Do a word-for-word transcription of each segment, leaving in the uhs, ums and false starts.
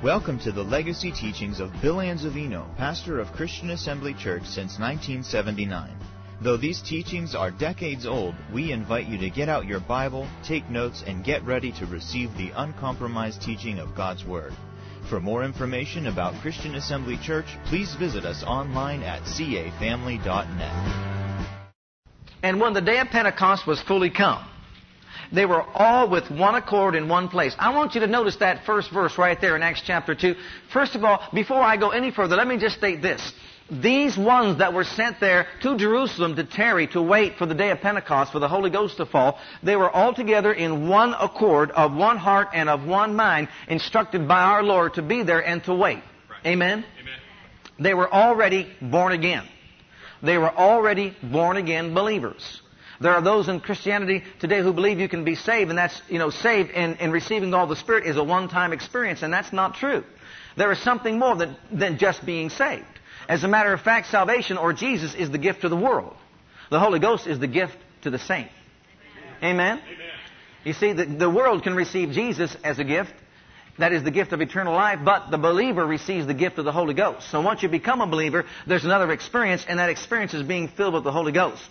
Welcome to the legacy teachings of Bill Anzovino, pastor of Christian Assembly Church since nineteen seventy-nine. Though these teachings are decades old, we invite you to get out your Bible, take notes, and get ready to receive the uncompromised teaching of God's Word. For more information about Christian Assembly Church, please visit us online at c a family dot net. And when the day of Pentecost was fully come, they were all with one accord in one place. I want you to notice that first verse right there in Acts chapter two. First of all, before I go any further, let me just state this. These ones that were sent there to Jerusalem to tarry, to wait for the day of Pentecost, for the Holy Ghost to fall, they were all together in one accord, of one heart and of one mind, instructed by our Lord to be there and to wait. Right. Amen? Amen? They were already born again. They were already born again believers. There are those in Christianity today who believe you can be saved, and that's, you know, saved and, and receiving all the Spirit is a one-time experience, and that's not true. There is something more than, than just being saved. As a matter of fact, salvation or Jesus is the gift to the world. The Holy Ghost is the gift to the saint. Amen? Amen. You see, the, the world can receive Jesus as a gift. That is the gift of eternal life, but the believer receives the gift of the Holy Ghost. So once you become a believer, there's another experience, and that experience is being filled with the Holy Ghost.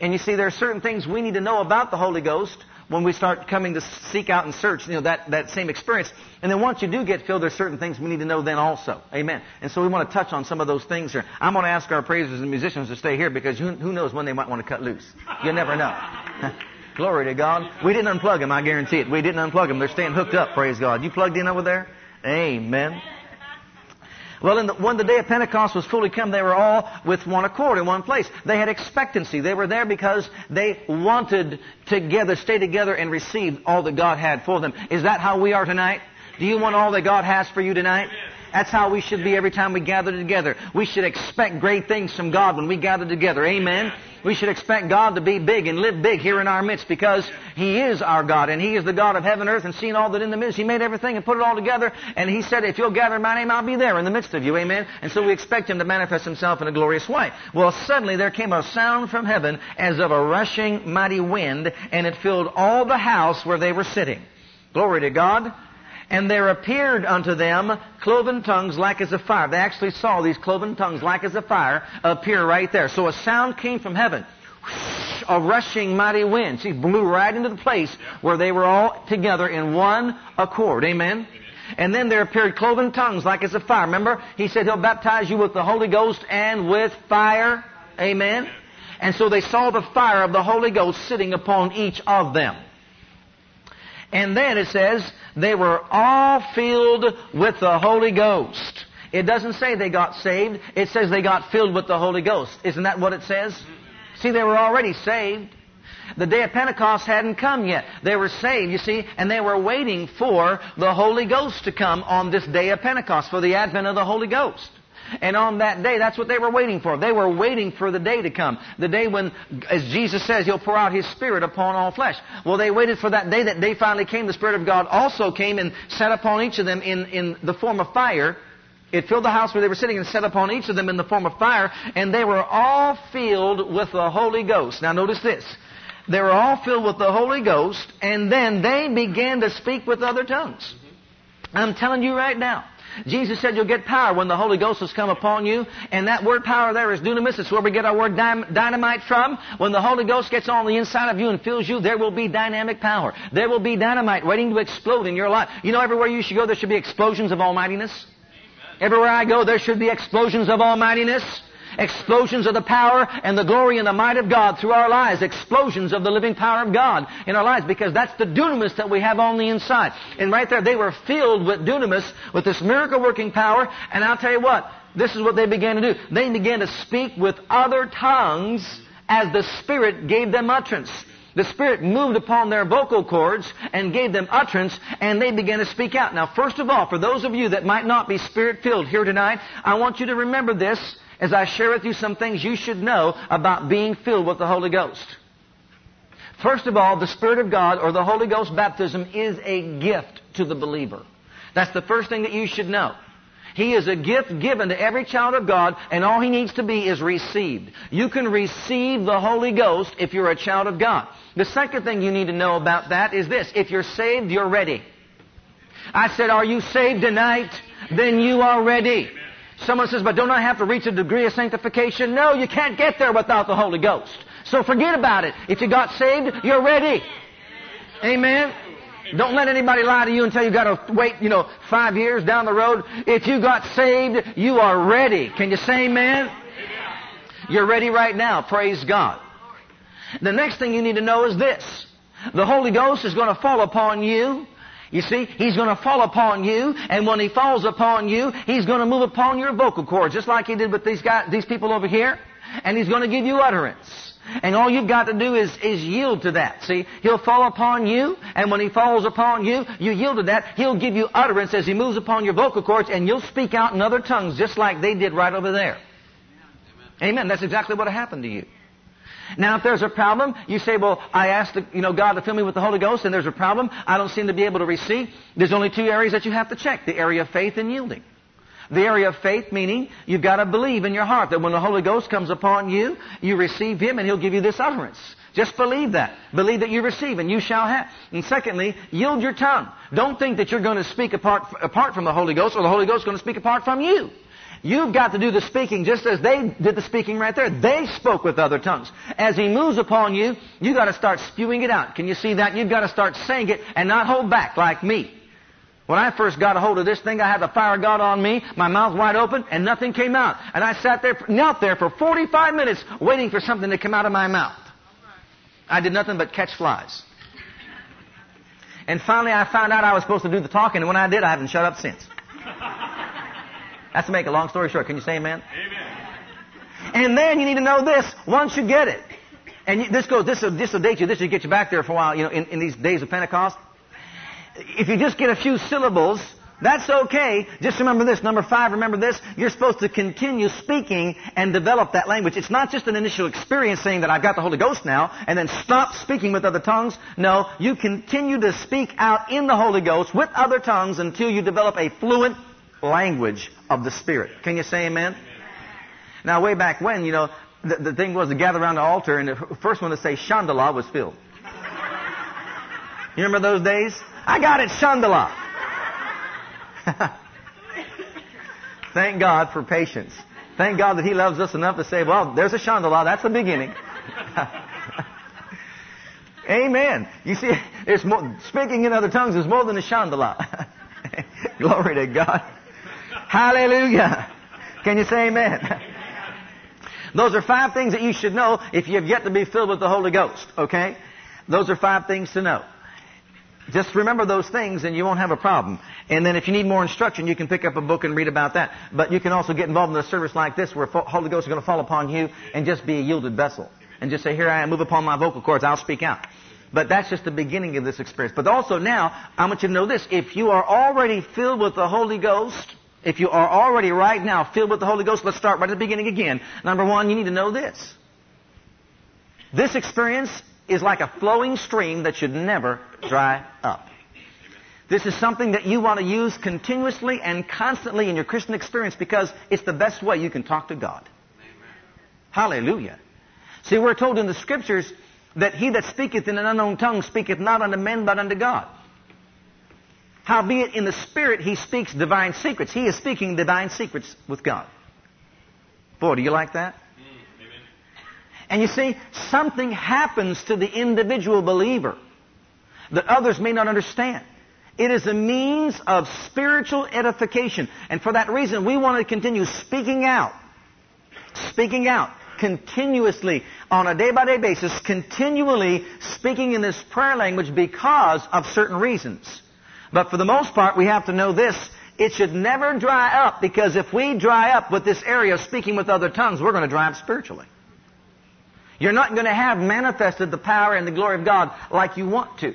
And you see, there are certain things we need to know about the Holy Ghost when we start coming to seek out and search, you know, that, that same experience. And then once you do get filled, there's certain things we need to know then also. Amen. And so we want to touch on some of those things here. I'm going to ask our praisers and musicians to stay here because who, who knows when they might want to cut loose. You never know. Glory to God. We didn't unplug them, I guarantee it. We didn't unplug them. They're staying hooked up, praise God. You plugged in over there? Amen. Well, in the, when the day of Pentecost was fully come, they were all with one accord in one place. They had expectancy. They were there because they wanted together, stay together, and receive all that God had for them. Is that how we are tonight? Do you want all that God has for you tonight? That's how we should be every time we gather together. We should expect great things from God when we gather together. Amen. We should expect God to be big and live big here in our midst because He is our God and He is the God of heaven and earth and seen all that in them is. He made everything and put it all together, and He said, if you'll gather in my name, I'll be there in the midst of you. Amen. And so we expect Him to manifest Himself in a glorious way. Well, suddenly there came a sound from heaven as of a rushing mighty wind, and it filled all the house where they were sitting. Glory to God. And there appeared unto them cloven tongues like as a fire. They actually saw these cloven tongues like as a fire appear right there. So a sound came from heaven. Whoosh, a rushing mighty wind. See, blew right into the place where they were all together in one accord. Amen? Amen. And then there appeared cloven tongues like as a fire. Remember, He said He'll baptize you with the Holy Ghost and with fire. Amen? Amen. And so they saw the fire of the Holy Ghost sitting upon each of them. And then it says, they were all filled with the Holy Ghost. It doesn't say they got saved. It says they got filled with the Holy Ghost. Isn't that what it says? See, they were already saved. The day of Pentecost hadn't come yet. They were saved, you see, and they were waiting for the Holy Ghost to come on this day of Pentecost, for the advent of the Holy Ghost. And on that day, that's what they were waiting for. They were waiting for the day to come. The day when, as Jesus says, He'll pour out His Spirit upon all flesh. Well, they waited for that day. That day finally came. The Spirit of God also came and sat upon each of them in, in the form of fire. It filled the house where they were sitting and sat upon each of them in the form of fire. And they were all filled with the Holy Ghost. Now, notice this. They were all filled with the Holy Ghost. And then they began to speak with other tongues. I'm telling you right now. Jesus said you'll get power when the Holy Ghost has come upon you. And that word power there is dunamis. It's where we get our word dynamite from. When the Holy Ghost gets on the inside of you and fills you, there will be dynamic power. There will be dynamite waiting to explode in your life. You know, everywhere you should go, there should be explosions of almightiness. Amen. Everywhere I go, there should be explosions of almightiness. Explosions of the power and the glory and the might of God through our lives. Explosions of the living power of God in our lives, because that's the dunamis that we have on the inside. And right there, they were filled with dunamis, with this miracle-working power. And I'll tell you what, this is what they began to do. They began to speak with other tongues as the Spirit gave them utterance. The Spirit moved upon their vocal cords and gave them utterance, and they began to speak out. Now, first of all, for those of you that might not be Spirit-filled here tonight, I want you to remember this. As I share with you some things you should know about being filled with the Holy Ghost. First of all, the Spirit of God or the Holy Ghost baptism is a gift to the believer. That's the first thing that you should know. He is a gift given to every child of God, and all he needs to be is received. You can receive the Holy Ghost if you're a child of God. The second thing you need to know about that is this. If you're saved, you're ready. I said, are you saved tonight? Then you are ready. Amen. Someone says, but don't I have to reach a degree of sanctification? No, you can't get there without the Holy Ghost. So forget about it. If you got saved, you're ready. Amen. Don't let anybody lie to you and tell you got to wait, you know, five years down the road. If you got saved, you are ready. Can you say amen? You're ready right now. Praise God. The next thing you need to know is this. The Holy Ghost is going to fall upon you. You see, He's going to fall upon you, and when He falls upon you, He's going to move upon your vocal cords, just like He did with these guys, these people over here, and He's going to give you utterance. And all you've got to do is, is yield to that. See, He'll fall upon you, and when He falls upon you, you yield to that. He'll give you utterance as He moves upon your vocal cords, and you'll speak out in other tongues, just like they did right over there. Amen. Amen. That's exactly what happened to you. Now, if there's a problem, you say, well, I asked the, you know, God to fill me with the Holy Ghost, and there's a problem. I don't seem to be able to receive. There's only two areas that you have to check, the area of faith and yielding. The area of faith, meaning you've got to believe in your heart that when the Holy Ghost comes upon you, you receive Him and He'll give you this utterance. Just believe that. Believe that you receive and you shall have. And secondly, yield your tongue. Don't think that you're going to speak apart, apart from the Holy Ghost, or the Holy Ghost is going to speak apart from you. You've got to do the speaking just as they did the speaking right there. They spoke with other tongues. As He moves upon you, you've got to start spewing it out. Can you see that? You've got to start saying it and not hold back like me. When I first got a hold of this thing, I had the fire of God on me, my mouth wide open, and nothing came out. And I sat there, knelt there for forty-five minutes waiting for something to come out of my mouth. I did nothing but catch flies. And finally I found out I was supposed to do the talking, and when I did, I haven't shut up since. That's to make a long story short. Can you say amen? Amen. And then you need to know this. Once you get it, and this goes, this will, this will date you, this will get you back there for a while, you know, in, in these days of Pentecost. If you just get a few syllables, that's okay. Just remember this. Number five, remember this. You're supposed to continue speaking and develop that language. It's not just an initial experience saying that I've got the Holy Ghost now and then stop speaking with other tongues. No, you continue to speak out in the Holy Ghost with other tongues until you develop a fluent language of the Spirit. Can you say amen? Amen. Now, way back when, you know, the, the thing was to gather around the altar, and the first one to say Shandala was filled. You remember those days? I got it, Shandala. Thank God for patience. Thank God that He loves us enough to say, well, there's a Shandala. That's the beginning. Amen. You see, it's more, speaking in other tongues is more than a Shandala. Glory to God. Hallelujah. Can you say amen? Those are five things that you should know if you have yet to be filled with the Holy Ghost. Okay? Those are five things to know. Just remember those things and you won't have a problem. And then if you need more instruction, you can pick up a book and read about that. But you can also get involved in a service like this where the Holy Ghost is going to fall upon you and just be a yielded vessel. And just say, here I am, move upon my vocal cords, I'll speak out. But that's just the beginning of this experience. But also now, I want you to know this. If you are already filled with the Holy Ghost, if you are already right now filled with the Holy Ghost, let's start right at the beginning again. Number one, you need to know this. This experience is like a flowing stream that should never dry up. This is something that you want to use continuously and constantly in your Christian experience because it's the best way you can talk to God. Amen. Hallelujah. See, we're told in the Scriptures that he that speaketh in an unknown tongue speaketh not unto men but unto God. Howbeit in the Spirit he speaks divine secrets. He is speaking divine secrets with God. Boy, do you like that? And you see, something happens to the individual believer that others may not understand. It is a means of spiritual edification. And for that reason, we want to continue speaking out, speaking out continuously on a day-by-day basis, continually speaking in this prayer language because of certain reasons. But for the most part, we have to know this. It should never dry up, because if we dry up with this area of speaking with other tongues, we're going to dry up spiritually. You're not going to have manifested the power and the glory of God like you want to.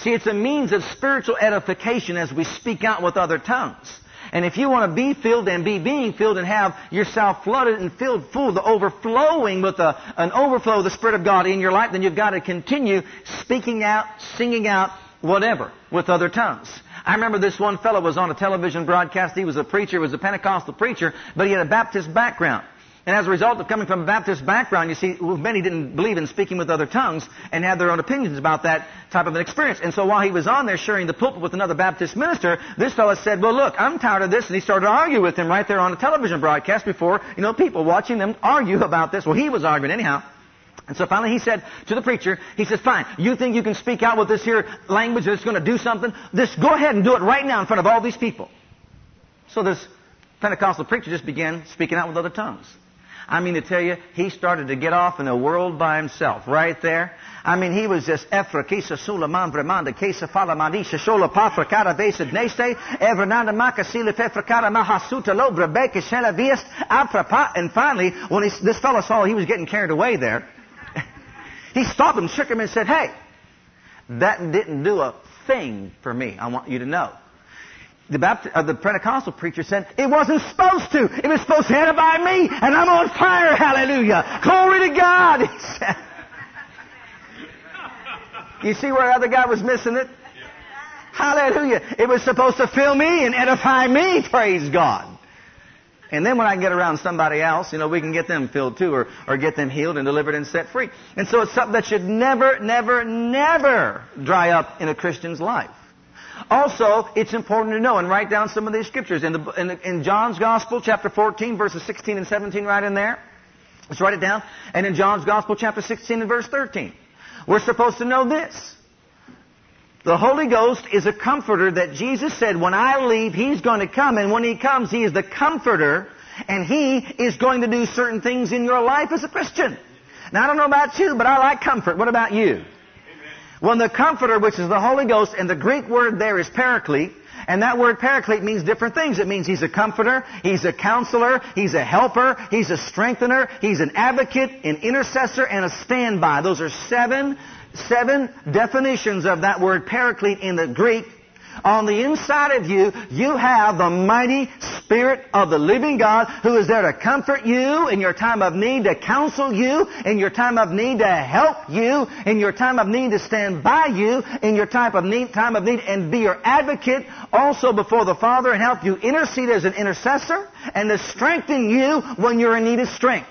See, it's a means of spiritual edification as we speak out with other tongues. And if you want to be filled and be being filled and have yourself flooded and filled full, the overflowing with a, an overflow of the Spirit of God in your life, then you've got to continue speaking out, singing out, whatever, with other tongues. I remember this one fellow was on a television broadcast. He was a preacher, was a Pentecostal preacher, but he had a Baptist background. And as a result of coming from a Baptist background, you see, many didn't believe in speaking with other tongues and had their own opinions about that type of an experience. And so while he was on there sharing the pulpit with another Baptist minister, this fellow said, well, look, I'm tired of this. And he started to argue with him right there on a television broadcast before, you know, people watching them argue about this. Well, he was arguing anyhow. And so finally he said to the preacher, he said, fine, you think you can speak out with this here language that's going to do something? This, go ahead and do it right now in front of all these people. So this Pentecostal preacher just began speaking out with other tongues. I mean to tell you, he started to get off in a world by himself right there. I mean, he was just Ephra, Kisa, Sulaman, Vremanda, Kesa, Falamandisha, Shola, Pafra, Kara, Besid, Neste, Evernanda, Makasila, Pefra, Kara, Mahasuta, Lobra, Beke, Shelaviest, Aprapa. And finally, when he, this fellow saw he was getting carried away there, he stopped him, shook him, and said, hey, that didn't do a thing for me. I want you to know. The, Baptist, uh, the Pentecostal preacher said, it wasn't supposed to. It was supposed to happen by me, and I'm on fire. Hallelujah. Glory to God. He said, you see where the other guy was missing it? Yeah. Hallelujah. It was supposed to fill me and edify me. Praise God. And then when I can get around somebody else, you know, we can get them filled too, or, or get them healed and delivered and set free. And so it's something that should never, never, never dry up in a Christian's life. Also, it's important to know and write down some of these scriptures. In, the, in, in John's Gospel, chapter fourteen, verses sixteen and seventeen, right in there. Let's write it down. And in John's Gospel, chapter sixteen and verse thirteen. We're supposed to know this. The Holy Ghost is a comforter that Jesus said, when I leave, He's going to come. And when He comes, He is the comforter. And He is going to do certain things in your life as a Christian. Now, I don't know about you, but I like comfort. What about you? Amen. When the comforter, which is the Holy Ghost, and the Greek word there is paraklete. And that word paraclete means different things. It means He's a comforter, He's a counselor, He's a helper, He's a strengthener, He's an advocate, an intercessor, and a standby. Those are seven, seven definitions of that word paraclete in the Greek. On the inside of you, you have the mighty Spirit of the living God who is there to comfort you in your time of need, to counsel you in your time of need, to help you in your time of need, to stand by you in your time of need, time of need, and be your advocate also before the Father and help you intercede as an intercessor and to strengthen you when you're in need of strength.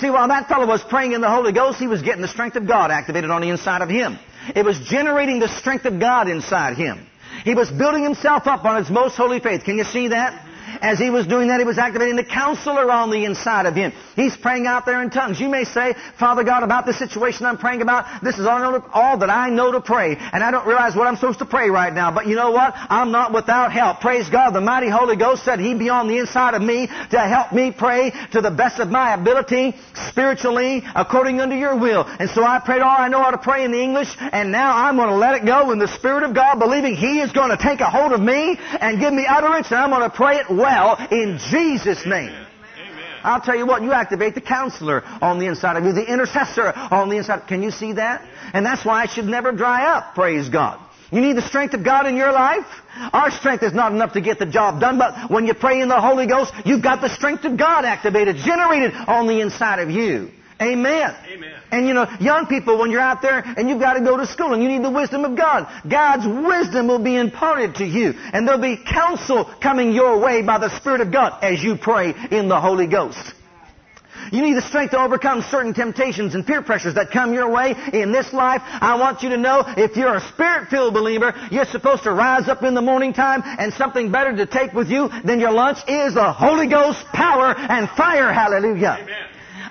See, while that fellow was praying in the Holy Ghost, he was getting the strength of God activated on the inside of him. It was generating the strength of God inside him. He was building himself up on his most holy faith. Can you see that? As he was doing that, he was activating the counselor on the inside of him. He's praying out there in tongues. You may say, Father God, about this situation I'm praying about, this is all, all that I know to pray. And I don't realize what I'm supposed to pray right now. But you know what? I'm not without help. Praise God. The mighty Holy Ghost said He'd be on the inside of me to help me pray to the best of my ability, spiritually, according unto your will. And so I prayed all I know how to pray in the English. And now I'm going to let it go in the Spirit of God, believing He is going to take a hold of me and give me utterance. And I'm going to pray it well, in Jesus' name. Amen. Amen. I'll tell you what, you activate the counselor on the inside of you, the intercessor on the inside. Can you see that? And that's why it should never dry up, praise God. You need the strength of God in your life. Our strength is not enough to get the job done, but when you pray in the Holy Ghost, you've got the strength of God activated, generated on the inside of you. Amen. Amen. And you know, young people, when you're out there and you've got to go to school and you need the wisdom of God, God's wisdom will be imparted to you. And there'll be counsel coming your way by the Spirit of God as you pray in the Holy Ghost. You need the strength to overcome certain temptations and peer pressures that come your way in this life. I want you to know if you're a Spirit-filled believer, you're supposed to rise up in the morning time and something better to take with you than your lunch is the Holy Ghost power and fire. Hallelujah. Amen.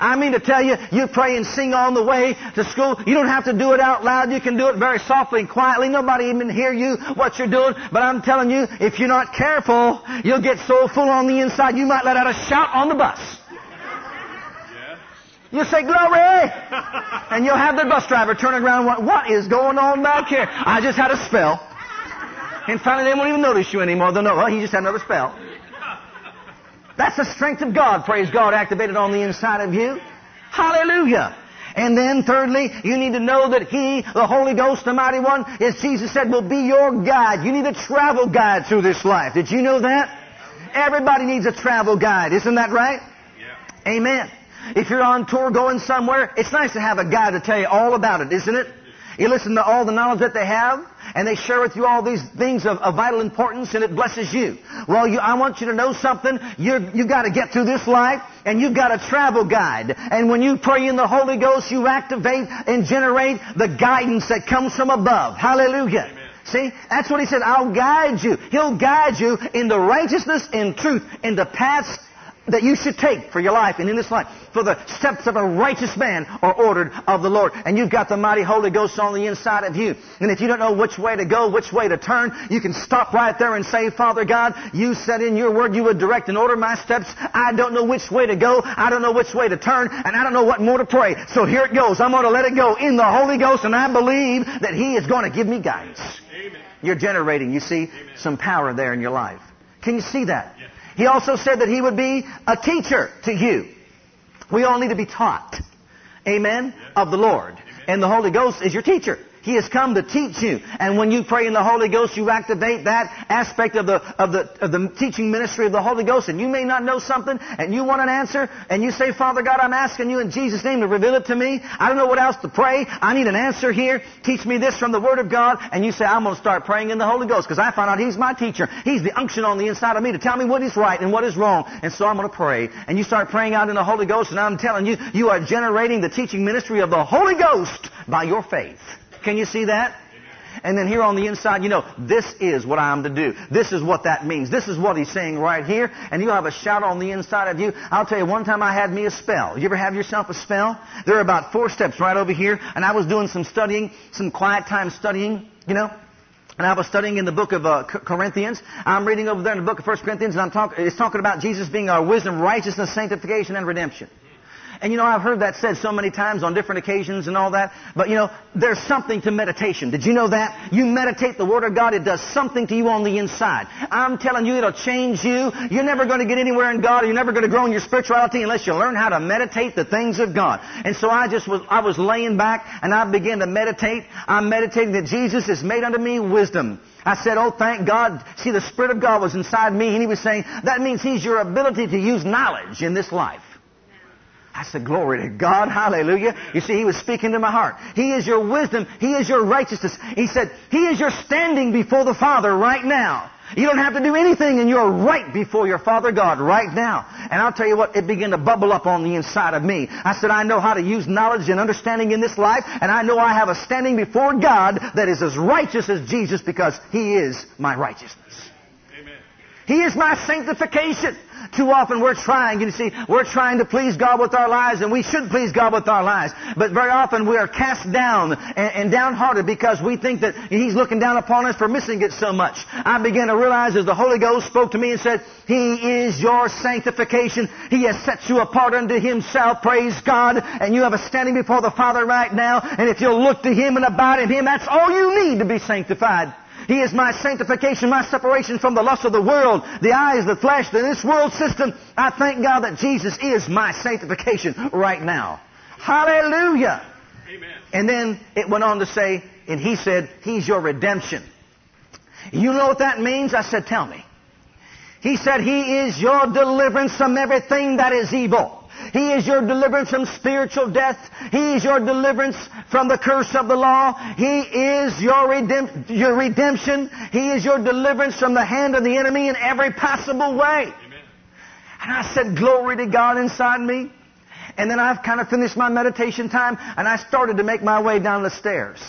I mean to tell you, you pray and sing on the way to school. You don't have to do it out loud. You can do it very softly and quietly. Nobody even hear you, what you're doing. But I'm telling you, if you're not careful, you'll get so full on the inside, you might let out a shout on the bus. Yeah. You'll say, glory! And you'll have the bus driver turning around and what is going on back here? I just had a spell. And finally, they won't even notice you anymore. They'll know, well, he just had another spell. That's the strength of God, praise God, activated on the inside of you. Hallelujah. And then thirdly, you need to know that He, the Holy Ghost, the Mighty One, as Jesus said, will be your guide. You need a travel guide through this life. Did you know that? Everybody needs a travel guide. Isn't that right? Yeah. Amen. If you're on tour going somewhere, it's nice to have a guide to tell you all about it, isn't it? You listen to all the knowledge that they have, and they share with you all these things of, of vital importance, and it blesses you. Well, you, I want you to know something. You're, you've got to get through this life, and you've got a travel guide. And when you pray in the Holy Ghost, you activate and generate the guidance that comes from above. Hallelujah. Amen. See, that's what he said. I'll guide you. He'll guide you in the righteousness and truth, in the paths that you should take for your life and in this life. For the steps of a righteous man are ordered of the Lord. And you've got the mighty Holy Ghost on the inside of you. And if you don't know which way to go, which way to turn, you can stop right there and say, Father God, you said in your word you would direct and order my steps. I don't know which way to go. I don't know which way to turn. And I don't know what more to pray. So here it goes. I'm going to let it go in the Holy Ghost. And I believe that He is going to give me guidance. Amen. You're generating, you see, Amen. Some power there in your life. Can you see that? Yes. He also said that He would be a teacher to you. We all need to be taught, amen, yes. of the Lord. Amen. And the Holy Ghost is your teacher. He has come to teach you. And when you pray in the Holy Ghost, you activate that aspect of the, of the, of the teaching ministry of the Holy Ghost. And you may not know something, and you want an answer, and you say, Father God, I'm asking you in Jesus' name to reveal it to me. I don't know what else to pray. I need an answer here. Teach me this from the Word of God. And you say, I'm going to start praying in the Holy Ghost because I found out He's my teacher. He's the unction on the inside of me to tell me what is right and what is wrong. And so I'm going to pray. And you start praying out in the Holy Ghost, and I'm telling you, you are generating the teaching ministry of the Holy Ghost by your faith. Can you see that? And then here on the inside, you know, this is what I'm to do. This is what that means. This is what He's saying right here. And you'll have a shout on the inside of you. I'll tell you, one time I had me a spell. You ever have yourself a spell? There are about four steps right over here. And I was doing some studying, some quiet time studying, you know. And I was studying in the book of uh, Corinthians. I'm reading over there in the book of First Corinthians. And I'm talk- it's talking about Jesus being our wisdom, righteousness, sanctification, and redemption. And, you know, I've heard that said so many times on different occasions and all that. But, you know, there's something to meditation. Did you know that? You meditate the Word of God. It does something to you on the inside. I'm telling you, it'll change you. You're never going to get anywhere in God. Or you're never going to grow in your spirituality unless you learn how to meditate the things of God. And so I just was, I was laying back and I began to meditate. I'm meditating that Jesus has made unto me wisdom. I said, oh, thank God. See, the Spirit of God was inside me. And He was saying, that means He's your ability to use knowledge in this life. I said, glory to God, hallelujah. You see, He was speaking to my heart. He is your wisdom. He is your righteousness. He said, He is your standing before the Father right now. You don't have to do anything, and you're right before your Father God right now. And I'll tell you what, it began to bubble up on the inside of me. I said, I know how to use knowledge and understanding in this life, and I know I have a standing before God that is as righteous as Jesus because He is my righteousness. Amen. He is my sanctification. Too often we're trying, you see, we're trying to please God with our lives, and we should please God with our lives. But very often we are cast down and, and downhearted because we think that He's looking down upon us for missing it so much. I began to realize as the Holy Ghost spoke to me and said, He is your sanctification. He has set you apart unto Himself, praise God, and you have a standing before the Father right now. And if you'll look to Him and abide in Him, that's all you need to be sanctified. He is my sanctification, my separation from the lust of the world, the eyes, the flesh, this world system. I thank God that Jesus is my sanctification right now. Hallelujah. Amen. And then it went on to say, and He said, He's your redemption. You know what that means? I said, tell me. He said, He is your deliverance from everything that is evil. He is your deliverance from spiritual death. He is your deliverance from the curse of the law. He is your, redemp- your redemption. He is your deliverance from the hand of the enemy in every possible way. Amen. And I said, glory to God inside me. And then I've kind of finished my meditation time, and I started to make my way down the stairs.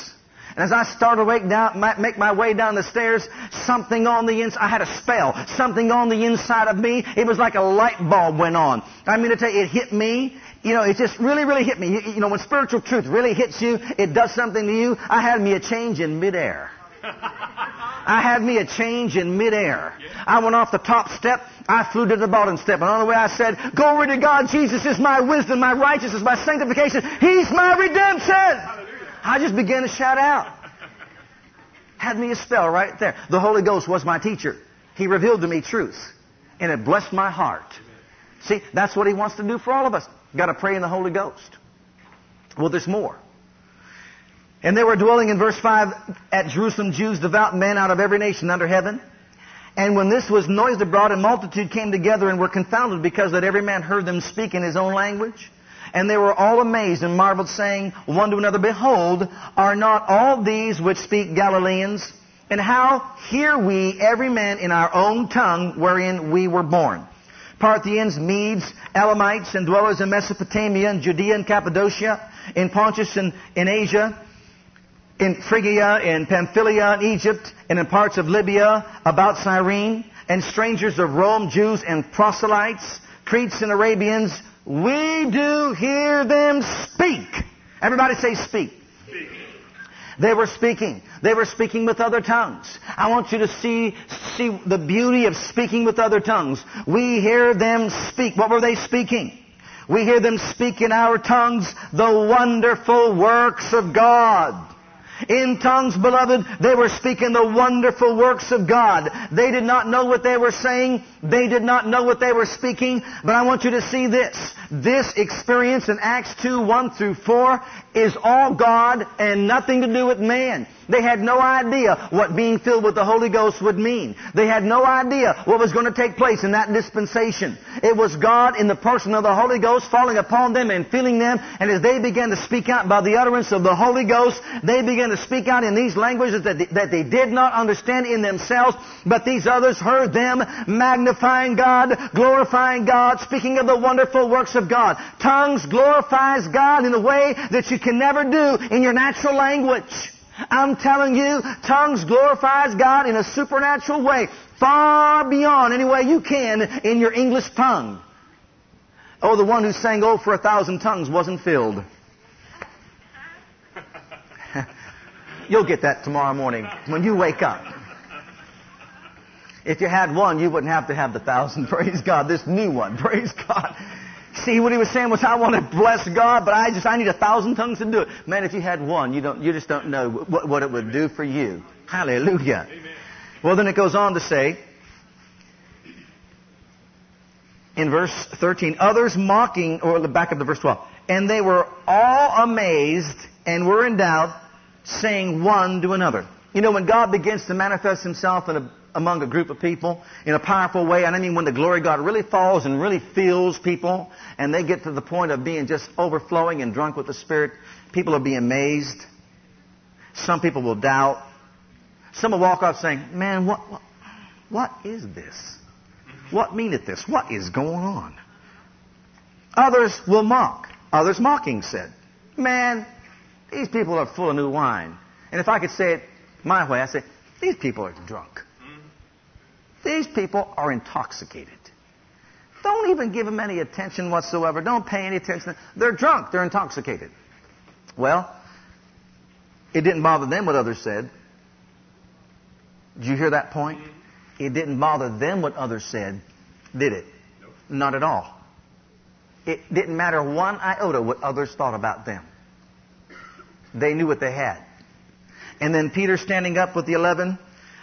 And as I started to make my way down the stairs, something on the inside, I had a spell, something on the inside of me, it was like a light bulb went on. I mean to tell you, it hit me. You know, it just really, really hit me. You, you know, when spiritual truth really hits you, it does something to you. I had me a change in midair. I had me a change in midair. I went off the top step. I flew to the bottom step. And on the way I said, glory to God, Jesus is my wisdom, my righteousness, my sanctification. He's my redemption. I just began to shout out. Had me a spell right there. The Holy Ghost was my teacher. He revealed to me truth, and it blessed my heart. See, that's what He wants to do for all of us. Got to pray in the Holy Ghost. Well, there's more. And they were dwelling in verse five at Jerusalem, Jews, devout men out of every nation under heaven. And when this was noised abroad, a multitude came together and were confounded because that every man heard them speak in his own language. And they were all amazed and marveled, saying one to another, Behold, are not all these which speak Galileans? And how hear we every man in our own tongue wherein we were born? Parthians, Medes, Elamites, and dwellers in Mesopotamia, and Judea, and Cappadocia, in Pontus, and in Asia, in Phrygia, in Pamphylia, in Egypt, and in parts of Libya, about Cyrene, and strangers of Rome, Jews, and proselytes, Cretes, and Arabians, we do hear them speak. Everybody say speak. Speak. They were speaking. They were speaking with other tongues. I want you to see, see the beauty of speaking with other tongues. We hear them speak. What were they speaking? We hear them speak in our tongues the wonderful works of God. In tongues, beloved, they were speaking the wonderful works of God. They did not know what they were saying. They did not know what they were speaking. But I want you to see this. This experience in Acts two, one through four is all God and nothing to do with man. They had no idea what being filled with the Holy Ghost would mean. They had no idea what was going to take place in that dispensation. It was God in the person of the Holy Ghost falling upon them and filling them. And as they began to speak out by the utterance of the Holy Ghost, they began to speak out in these languages that they, that they did not understand in themselves. But these others heard them magnifying God, glorifying God, speaking of the wonderful works of God. Tongues glorifies God in a way that you can never do in your natural language. I'm telling you, tongues glorifies God in a supernatural way, far beyond any way you can in your English tongue. Oh, the one who sang, Oh, for a Thousand Tongues wasn't filled. You'll get that tomorrow morning when you wake up. If you had one, you wouldn't have to have the thousand. Praise God. This new one. Praise God. See, what he was saying was, I want to bless God, but I just, I need a thousand tongues to do it. Man, if you had one, you don't, you just don't know what, what it would do for you. Hallelujah. Amen. Well, then it goes on to say, in verse thirteen, others mocking, or back up to verse twelve, and they were all amazed and were in doubt, saying one to another. You know, when God begins to manifest Himself in a among a group of people in a powerful way. And I mean when the glory of God really falls and really fills people and they get to the point of being just overflowing and drunk with the Spirit, people will be amazed. Some people will doubt. Some will walk off saying, man, what, what, what is this? What meaneth this? What is going on? Others will mock. Others mocking said, man, these people are full of new wine. And if I could say it my way, I'd say, these people are drunk. These people are intoxicated. Don't even give them any attention whatsoever. Don't pay any attention. They're drunk. They're intoxicated. Well, it didn't bother them what others said. Did you hear that point? It didn't bother them what others said, did it? Nope. Not at all. It didn't matter one iota what others thought about them. They knew what they had. And then Peter, standing up with the eleven,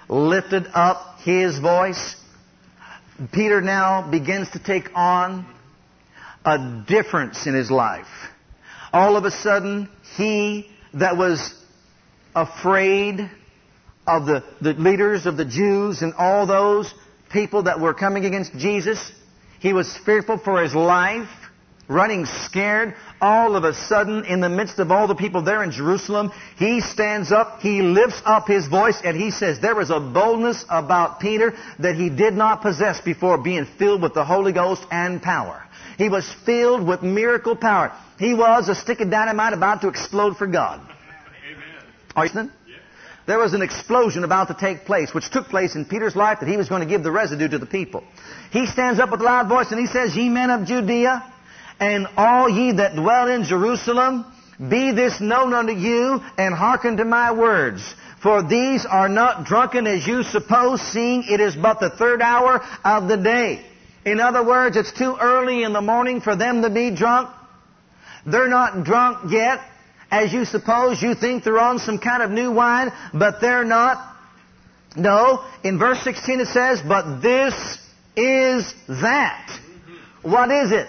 lifted up his voice. Peter now begins to take on a difference in his life. All of a sudden, he that was afraid of the, the leaders of the Jews and all those people that were coming against Jesus, he was fearful for his life, running scared. All of a sudden, in the midst of all the people there in Jerusalem, he stands up, he lifts up his voice, and he says, there was a boldness about Peter that he did not possess before being filled with the Holy Ghost and power. He was filled with miracle power. He was a stick of dynamite about to explode for God. Amen. Are you listening? Yeah. There was an explosion about to take place, which took place in Peter's life, that he was going to give the residue to the people. He stands up with a loud voice and he says, Ye men of Judea, and all ye that dwell in Jerusalem, be this known unto you, and hearken to my words. For these are not drunken as you suppose, seeing it is but the third hour of the day. In other words, it's too early in the morning for them to be drunk. They're not drunk yet, as you suppose. You think they're on some kind of new wine, but they're not. No, in verse sixteen it says, but this is that. What is it?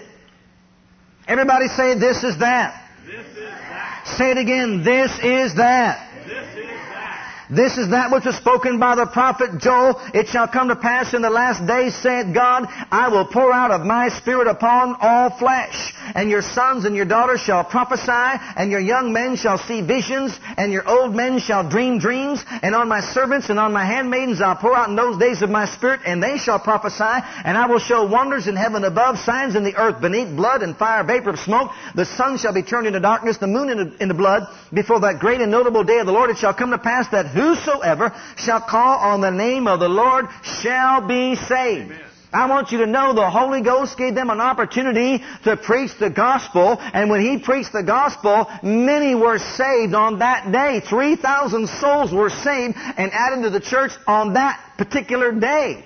Everybody say, this is that. This is that. Say it again, this is that. This is that. This is that which was spoken by the prophet Joel. It shall come to pass in the last days, saith God, I will pour out of my spirit upon all flesh. And your sons and your daughters shall prophesy, and your young men shall see visions, and your old men shall dream dreams. And on my servants and on my handmaidens I'll pour out in those days of my spirit, and they shall prophesy. And I will show wonders in heaven above, signs in the earth beneath, blood and fire, vapor of smoke. The sun shall be turned into darkness, the moon into, into blood, before that great and notable day of the Lord. It shall come to pass that whosoever shall call on the name of the Lord shall be saved. Amen. I want you to know the Holy Ghost gave them an opportunity to preach the gospel, and when He preached the gospel, many were saved on that day. three thousand souls were saved and added to the church on that particular day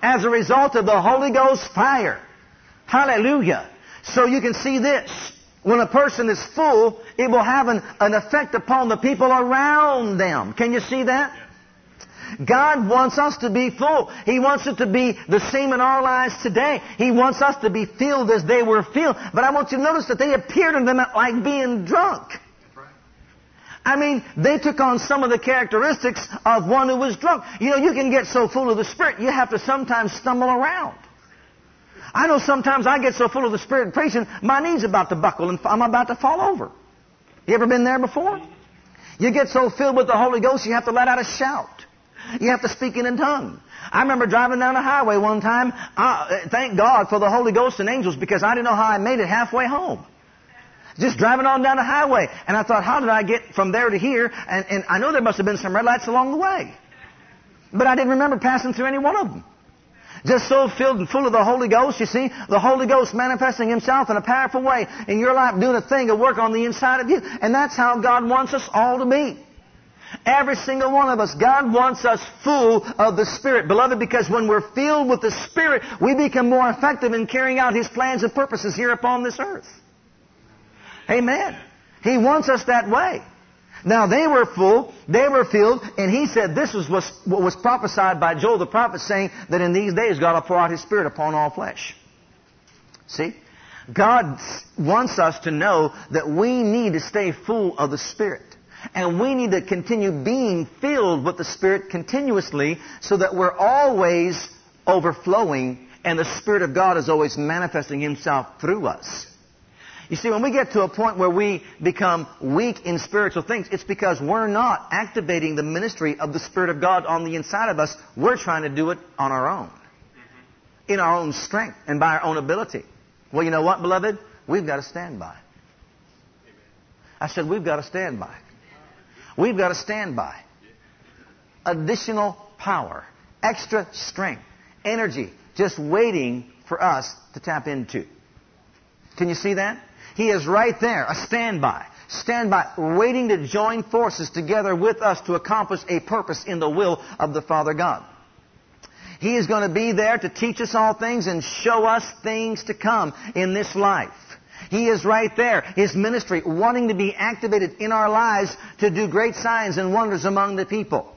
as a result of the Holy Ghost fire. Hallelujah. So you can see this. When a person is full, it will have an, an effect upon the people around them. Can you see that? Yes. God wants us to be full. He wants it to be the same in our lives today. He wants us to be filled as they were filled. But I want you to notice that they appeared to them like being drunk. I mean, they took on some of the characteristics of one who was drunk. You know, you can get so full of the Spirit, you have to sometimes stumble around. I know sometimes I get so full of the Spirit in preaching, my knee's about to buckle and I'm about to fall over. You ever been there before? You get so filled with the Holy Ghost, you have to let out a shout. You have to speak in a tongue. I remember driving down a highway one time. I, thank God for the Holy Ghost and angels, because I didn't know how I made it halfway home. Just driving on down the highway. And I thought, how did I get from there to here? And, and I know there must have been some red lights along the way. But I didn't remember passing through any one of them. Just so filled and full of the Holy Ghost, you see. The Holy Ghost manifesting Himself in a powerful way in your life, doing a thing, a work on the inside of you. And that's how God wants us all to be. Every single one of us. God wants us full of the Spirit, beloved, because when we're filled with the Spirit, we become more effective in carrying out His plans and purposes here upon this earth. Amen. He wants us that way. Now, they were full, they were filled, and He said this was what was prophesied by Joel the prophet, saying that in these days God will pour out His Spirit upon all flesh. See? God wants us to know that we need to stay full of the Spirit. And we need to continue being filled with the Spirit continuously so that we're always overflowing and the Spirit of God is always manifesting Himself through us. You see, when we get to a point where we become weak in spiritual things, it's because we're not activating the ministry of the Spirit of God on the inside of us. We're trying to do it on our own, in our own strength and by our own ability. Well, you know what, beloved? We've got to stand by. I said, we've got to stand by. We've got to stand by additional power, extra strength, energy, just waiting for us to tap into. Can you see that? He is right there, a standby. Standby, waiting to join forces together with us to accomplish a purpose in the will of the Father God. He is going to be there to teach us all things and show us things to come in this life. He is right there, His ministry, wanting to be activated in our lives to do great signs and wonders among the people.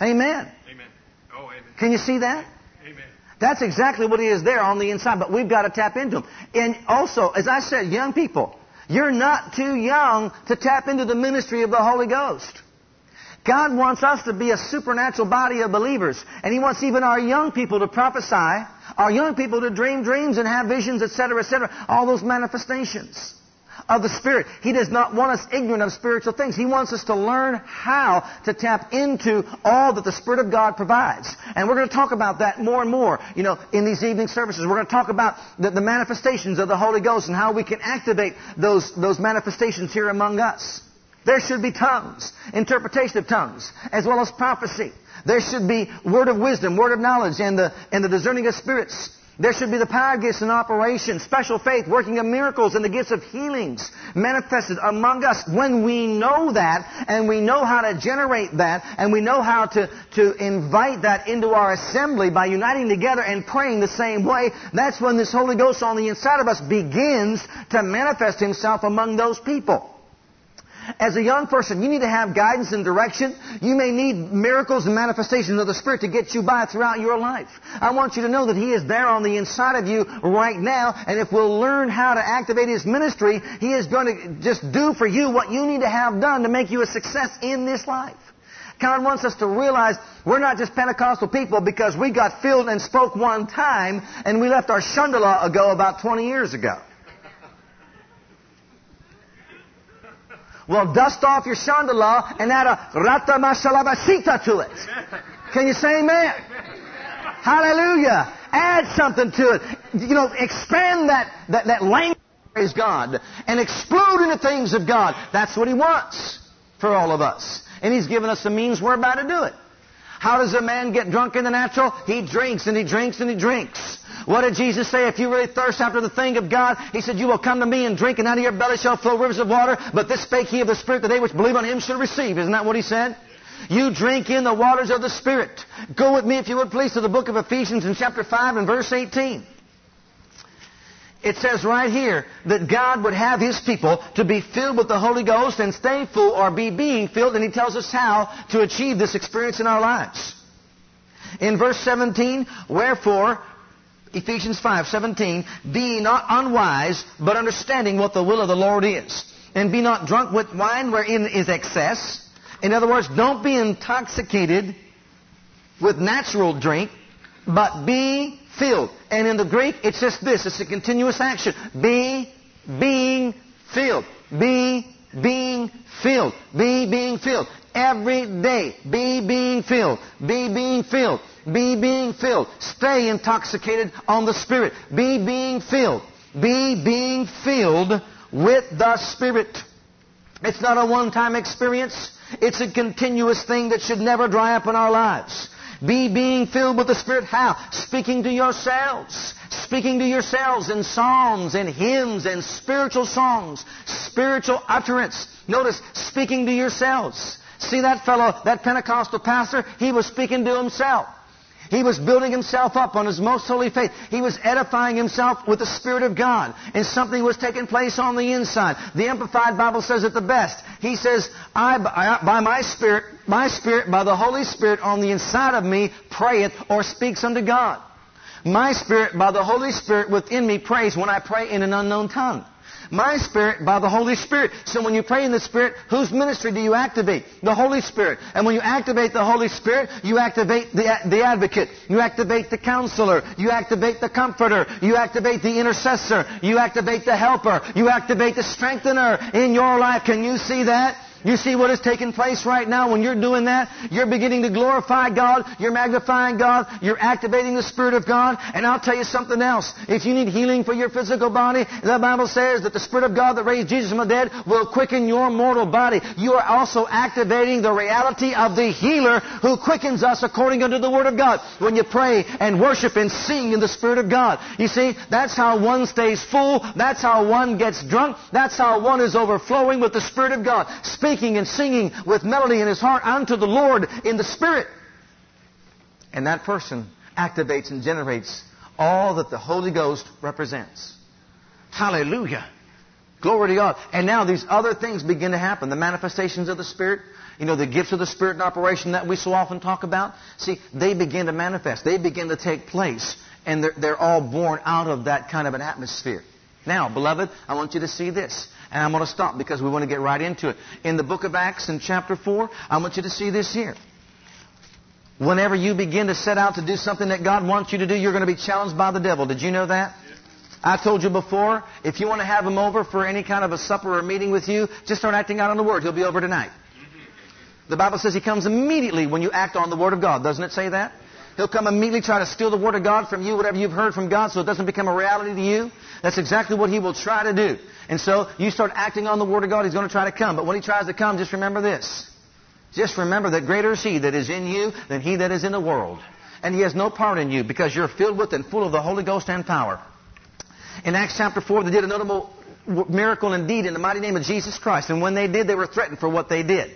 Amen. Amen. Oh, amen. Can you see that? Amen. That's exactly what He is there on the inside, but we've got to tap into Him. And also, as I said, young people, you're not too young to tap into the ministry of the Holy Ghost. God wants us to be a supernatural body of believers, and He wants even our young people to prophesy, our young people to dream dreams and have visions, et cetera, et cetera. All those manifestations of the Spirit. He does not want us ignorant of spiritual things. He wants us to learn how to tap into all that the Spirit of God provides. And we're going to talk about that more and more, you know, in these evening services. We're going to talk about the, the manifestations of the Holy Ghost and how we can activate those, those manifestations here among us. There should be tongues, interpretation of tongues, as well as prophecy. There should be word of wisdom, word of knowledge, and the, and the discerning of spirits. There should be the power gifts in operation, special faith, working of miracles, and the gifts of healings manifested among us. When we know that, and we know how to generate that, and we know how to, to invite that into our assembly by uniting together and praying the same way, that's when this Holy Ghost on the inside of us begins to manifest Himself among those people. As a young person, you need to have guidance and direction. You may need miracles and manifestations of the Spirit to get you by throughout your life. I want you to know that He is there on the inside of you right now, and if we'll learn how to activate His ministry, He is going to just do for you what you need to have done to make you a success in this life. God wants us to realize we're not just Pentecostal people because we got filled and spoke one time and we left our shundala ago about twenty years ago. Well, dust off your chandelier and add a rata mashalabasita to it. Can you say amen? Hallelujah. Add something to it. You know, expand that, that, that language, praise God, and explode into things of God. That's what He wants for all of us. And He's given us the means whereby to do it. How does a man get drunk in the natural? He drinks and he drinks and he drinks. What did Jesus say? If you really thirst after the thing of God, He said, you will come to me and drink, and out of your belly shall flow rivers of water. But this spake He of the Spirit, that they which believe on Him should receive. Isn't that what He said? You drink in the waters of the Spirit. Go with me, if you would please, to the book of Ephesians in chapter five and verse eighteen. It says right here that God would have His people to be filled with the Holy Ghost and stay full or be being filled. And He tells us how to achieve this experience in our lives. In verse seventeen, wherefore, Ephesians five seventeen, be not unwise, but understanding what the will of the Lord is. And be not drunk with wine wherein is excess. In other words, don't be intoxicated with natural drink, but be filled. And in the Greek, it's just this. It's a continuous action. Be being filled. Be being filled. Be being filled. Every day, be being filled. Be being filled. Be being filled. Stay intoxicated on the Spirit. Be being filled. Be being filled with the Spirit. It's not a one-time experience. It's a continuous thing that should never dry up in our lives. Be being filled with the Spirit. How? Speaking to yourselves. Speaking to yourselves in psalms and hymns and spiritual songs. Spiritual utterance. Notice, speaking to yourselves. See that fellow, that Pentecostal pastor, he was speaking to himself. He was building himself up on his most holy faith. He was edifying himself with the Spirit of God. And something was taking place on the inside. The Amplified Bible says it the best. He says, I, by my Spirit, my Spirit, by the Holy Spirit on the inside of me, prayeth or speaks unto God. My Spirit, by the Holy Spirit within me, prays when I pray in an unknown tongue. My Spirit by the Holy Spirit. So when you pray in the Spirit, whose ministry do you activate? The Holy Spirit. And when you activate the Holy Spirit, you activate the, the advocate. You activate the counselor. You activate the comforter. You activate the intercessor. You activate the helper. You activate the strengthener in your life. Can you see that? You see what is taking place right now when you're doing that? You're beginning to glorify God. You're magnifying God. You're activating the Spirit of God. And I'll tell you something else. If you need healing for your physical body, the Bible says that the Spirit of God that raised Jesus from the dead will quicken your mortal body. You are also activating the reality of the healer who quickens us according unto the Word of God. When you pray and worship and sing in the Spirit of God. You see, that's how one stays full. That's how one gets drunk. That's how one is overflowing with the Spirit of God. Speak and singing with melody in his heart unto the Lord in the Spirit. And that person activates and generates all that the Holy Ghost represents. Hallelujah. Glory to God. And now these other things begin to happen. The manifestations of the Spirit, you know, the gifts of the Spirit in operation that we so often talk about. See, they begin to manifest. They begin to take place. And they're, they're all born out of that kind of an atmosphere. Now, beloved, I want you to see this. And I'm going to stop because we want to get right into it. In the book of Acts in chapter four, I want you to see this here. Whenever you begin to set out to do something that God wants you to do, you're going to be challenged by the devil. Did you know that? Yes. I told you before, if you want to have him over for any kind of a supper or meeting with you, just start acting out on the Word. He'll be over tonight. The Bible says He comes immediately when you act on the Word of God. Doesn't it say that? He'll come immediately try to steal the Word of God from you, whatever you've heard from God, so it doesn't become a reality to you. That's exactly what he will try to do. And so, you start acting on the Word of God, he's going to try to come. But when he tries to come, just remember this. Just remember that greater is He that is in you than he that is in the world. And He has no part in you because you're filled with and full of the Holy Ghost and power. In Acts chapter four, they did a notable miracle indeed in the mighty name of Jesus Christ. And when they did, they were threatened for what they did.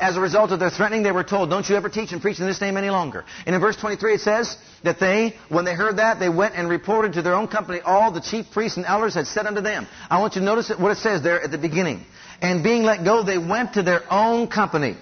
As a result of their threatening, they were told, don't you ever teach and preach in this name any longer. And in verse twenty-three it says that they, when they heard that, they went and reported to their own company all the chief priests and elders had said unto them. I want you to notice what it says there at the beginning. And being let go, they went to their own company.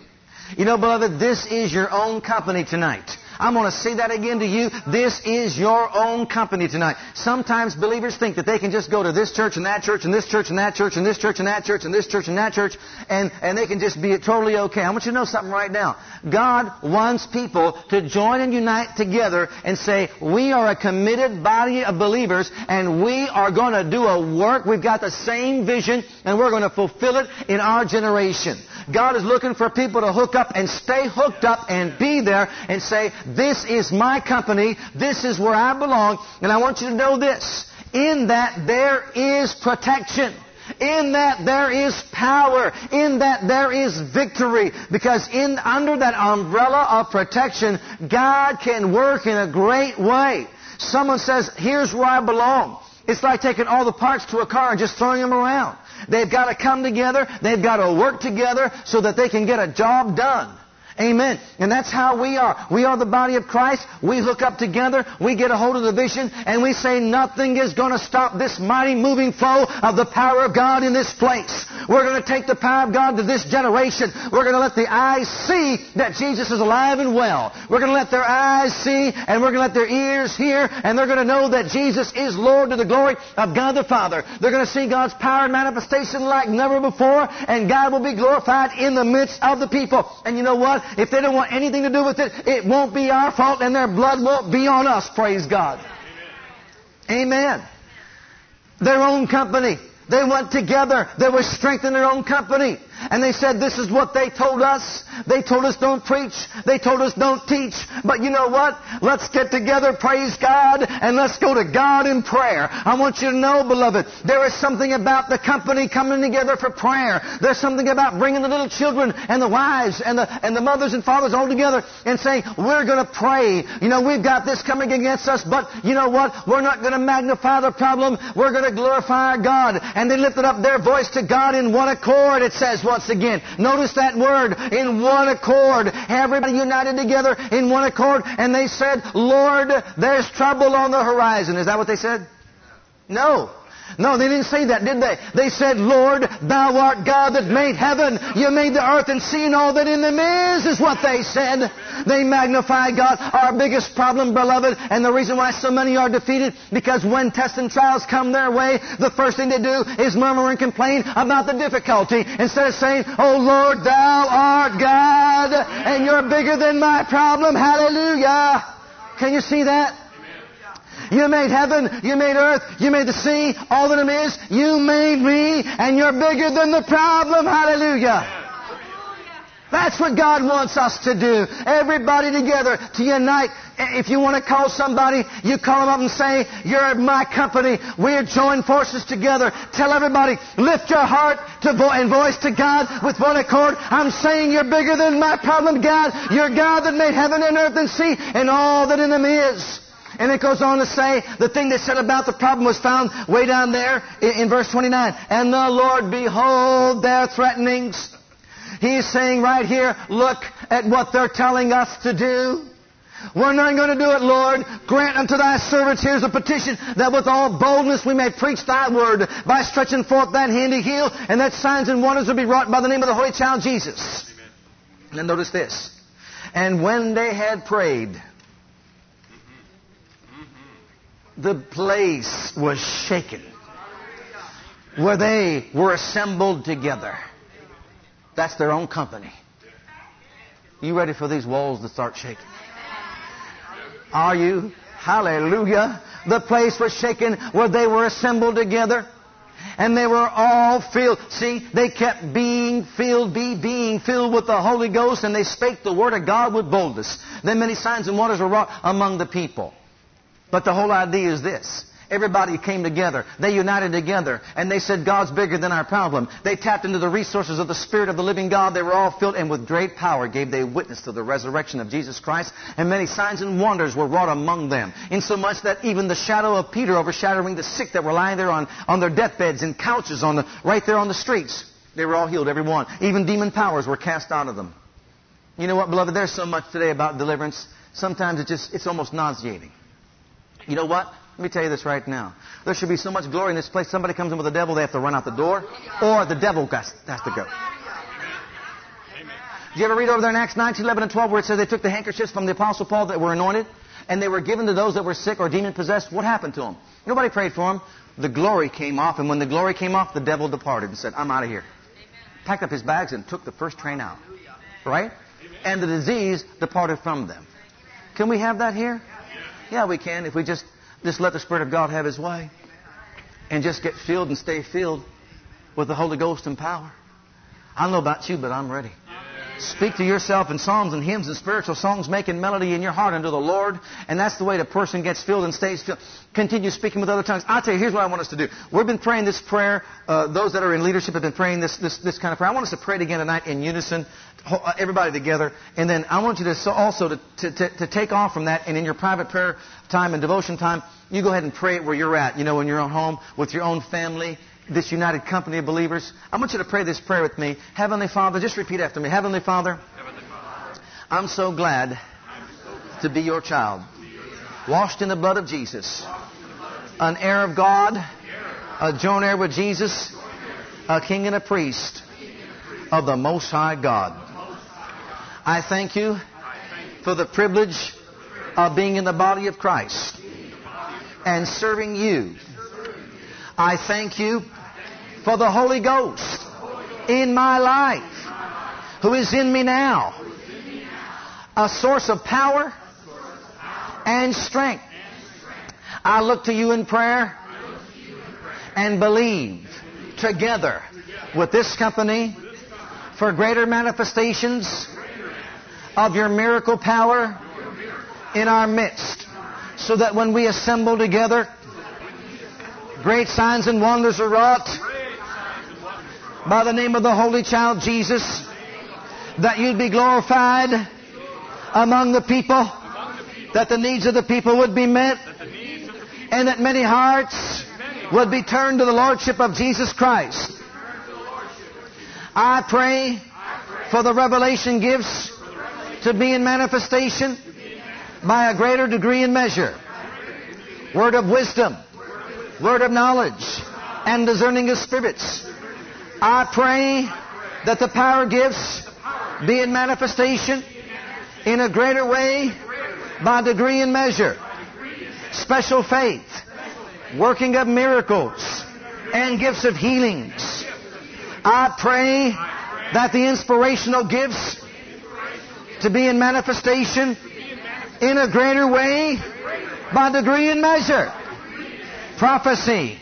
You know, beloved, this is your own company tonight. I'm going to say that again to you. This is your own company tonight. Sometimes believers think that they can just go to this church and that church and this church and that church and this church and that church and this church and that church and, and they can just be totally okay. I want you to know something right now. God wants people to join and unite together and say, we are a committed body of believers and we are going to do a work. We've got the same vision and we're going to fulfill it in our generation. God is looking for people to hook up and stay hooked up and be there and say, this is my company, this is where I belong. And I want you to know this, in that there is protection. In that there is power. In that there is victory. Because in under that umbrella of protection, God can work in a great way. Someone says, here's where I belong. It's like taking all the parts to a car and just throwing them around. They've got to come together. They've got to work together so that they can get a job done. Amen. And that's how we are. We are the body of Christ. We hook up together. We get a hold of the vision. And we say nothing is going to stop this mighty moving flow of the power of God in this place. We're going to take the power of God to this generation. We're going to let the eyes see that Jesus is alive and well. We're going to let their eyes see and we're going to let their ears hear. And they're going to know that Jesus is Lord to the glory of God the Father. They're going to see God's power and manifestation like never before. And God will be glorified in the midst of the people. And you know what? If they don't want anything to do with it, it won't be our fault and their blood won't be on us. Praise God. Amen. Amen. Their own company. They went together. They were strengthened in their own company. And they said, this is what they told us. They told us don't preach. They told us don't teach. But you know what? Let's get together, praise God, and let's go to God in prayer. I want you to know, beloved, there is something about the company coming together for prayer. There's something about bringing the little children and the wives and the and the mothers and fathers all together and saying, we're going to pray. You know, we've got this coming against us, but you know what? We're not going to magnify the problem. We're going to glorify our God. And they lifted up their voice to God in one accord, it says. Once again, notice that word, in one accord. Everybody united together in one accord. And they said, Lord, there's trouble on the horizon. Is that what they said? No. No, they didn't say that, did they? They said, Lord, thou art God that made heaven. You made the earth and sea and all that in them is, is what they said. They magnify God. Our biggest problem, beloved, and the reason why so many are defeated, because when tests and trials come their way, the first thing they do is murmur and complain about the difficulty instead of saying, oh, Lord, thou art God, and you're bigger than my problem. Hallelujah. Can you see that? You made heaven, you made earth, you made the sea, all that it is, you made me, and you're bigger than the problem. Hallelujah. That's what God wants us to do. Everybody together to unite. If you want to call somebody, you call them up and say, you're my company. We're joined forces together. Tell everybody, lift your heart to vo- and voice to God with one accord. I'm saying you're bigger than my problem, God. You're God that made heaven and earth and sea and all that in them is. And it goes on to say, the thing they said about the problem was found way down there in verse twenty-nine. And the Lord, behold their threatenings. He's saying right here, look at what they're telling us to do. We're not going to do it, Lord. Grant unto thy servants, here's a petition, that with all boldness we may preach thy word by stretching forth thine hand to heal, and that signs and wonders will be wrought by the name of the Holy Child Jesus. Amen. And then notice this. And when they had prayed, the place was shaken where they were assembled together. That's their own company. You ready for these walls to start shaking? Are you? Hallelujah. The place was shaken where they were assembled together. And they were all filled. See, they kept being filled, be being filled with the Holy Ghost. And they spake the word of God with boldness. Then many signs and wonders were wrought among the people. But the whole idea is this. Everybody came together. They united together. And they said, God's bigger than our problem. They tapped into the resources of the Spirit of the living God. They were all filled. And with great power gave they witness to the resurrection of Jesus Christ. And many signs and wonders were wrought among them. Insomuch that even the shadow of Peter overshadowing the sick that were lying there on, on their deathbeds and couches on the, right there on the streets. They were all healed, every one. Even demon powers were cast out of them. You know what, beloved? There's so much today about deliverance. Sometimes it just, it's almost nauseating. You know what? Let me tell you this right now. There should be so much glory in this place. Somebody comes in with the devil, they have to run out the door. Or the devil has to go. Did you ever read over there in Acts nineteen, eleven, and twelve where it says they took the handkerchiefs from the Apostle Paul that were anointed and they were given to those that were sick or demon-possessed? What happened to them? Nobody prayed for them. The glory came off, and when the glory came off, the devil departed and said, I'm out of here. Amen. Packed up his bags and took the first train out. Right? Amen. And the disease departed from them. Can we have that here? Yeah, we can if we just, just let the Spirit of God have His way and just get filled and stay filled with the Holy Ghost and power. I don't know about you, but I'm ready. Speak to yourself in psalms and hymns and spiritual songs, making melody in your heart unto the Lord. And that's the way the person gets filled and stays filled. Continue speaking with other tongues. I'll tell you, here's what I want us to do. We've been praying this prayer. Uh, those that are in leadership have been praying this, this this kind of prayer. I want us to pray it again tonight in unison, everybody together. And then I want you to also to, to, to, to take off from that. And in your private prayer time and devotion time, you go ahead and pray it where you're at, you know, in your own home, with your own family, this united company of believers. I want you to pray this prayer with me. Heavenly Father, just repeat after me. Heavenly Father, Heavenly Father, I'm so glad, I'm so glad to be your child, be your child. Washed in the blood of Jesus, blood of Jesus. An heir of God, a joint heir with Jesus, a king and a priest of the Most High God. I thank you for the privilege of being in the body of Christ and serving you. I thank you for the Holy Ghost in my life, who is in me now, a source of power and strength. I look to you in prayer and believe, together with this company, for greater manifestations of your miracle power in our midst, so that when we assemble together, great signs and wonders are wrought by the name of the Holy Child Jesus, that you'd be glorified among the people, that the needs of the people would be met, and that many hearts would be turned to the Lordship of Jesus Christ. I pray for the revelation gifts to be in manifestation by a greater degree and measure. Word of wisdom, word of knowledge, and discerning of spirits. I pray that the power gifts be in manifestation in a greater way, by degree and measure. Special faith, working of miracles, and gifts of healings. I pray that the inspirational gifts to be in manifestation in a greater way, by degree and measure. Prophecy,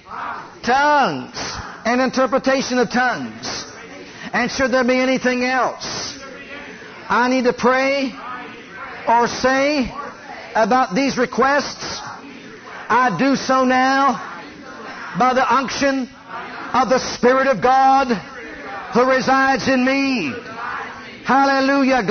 tongues, and interpretation of tongues. And should there be anything else I need to pray or say about these requests, I do so now by the unction of the Spirit of God who resides in me. Hallelujah.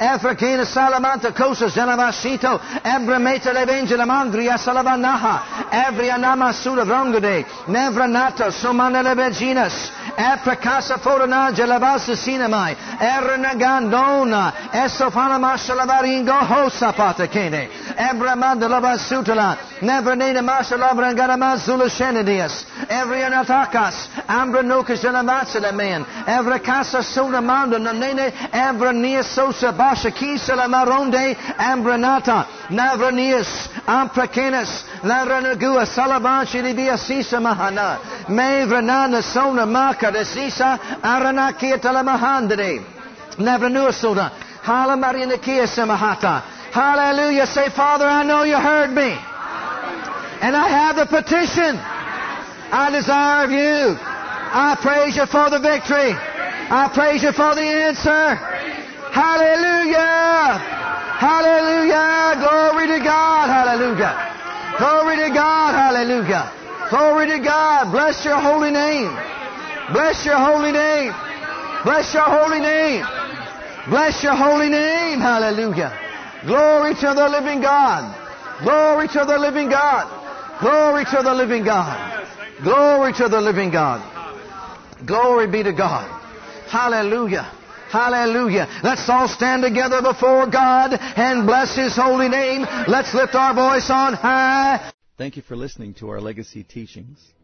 Efrakina Salamanta Kosa Janavashito Abrameta Levangela Mandria Salavanaha Evrianama Sura Vrongade Nevranata Somana Levaginas Efrakasa Forana Jelavasa Sinamai Erenagandona Esofana Mashalabaringo Hosapata Kene Ebramandalava Sutala Nevraneda Mashalavrangarama Zula Shenadias Evrianatakas Ambranokas Janavatsalaman Evrakasa Sura Manda Nane Evrania Sosa Shakisa la Maronde Ambranata Navranius Amprakenis Laranagua Salavanchi Libia Sisa Mahana Mevranana Sona Maka de Sisa Aranakita la Mahandre Navranusuda Hala Marinakia Samahata. Hallelujah. Say, Father, I know you heard me, and I have the petition I desire of you. I praise you for the victory. I praise you for the answer. Hallelujah! Hallelujah! Glory to God! Hallelujah! Glory to God! Hallelujah! Glory to God! Bless your holy name! Bless your holy name! Bless your holy name! Bless your holy name! Hallelujah! Glory to the living God! Glory to the living God! Glory to the living God! Glory to the living God! Glory be to God! Hallelujah! Hallelujah. Let's all stand together before God and bless His holy name. Let's lift our voice on high. Thank you for listening to our Legacy Teachings.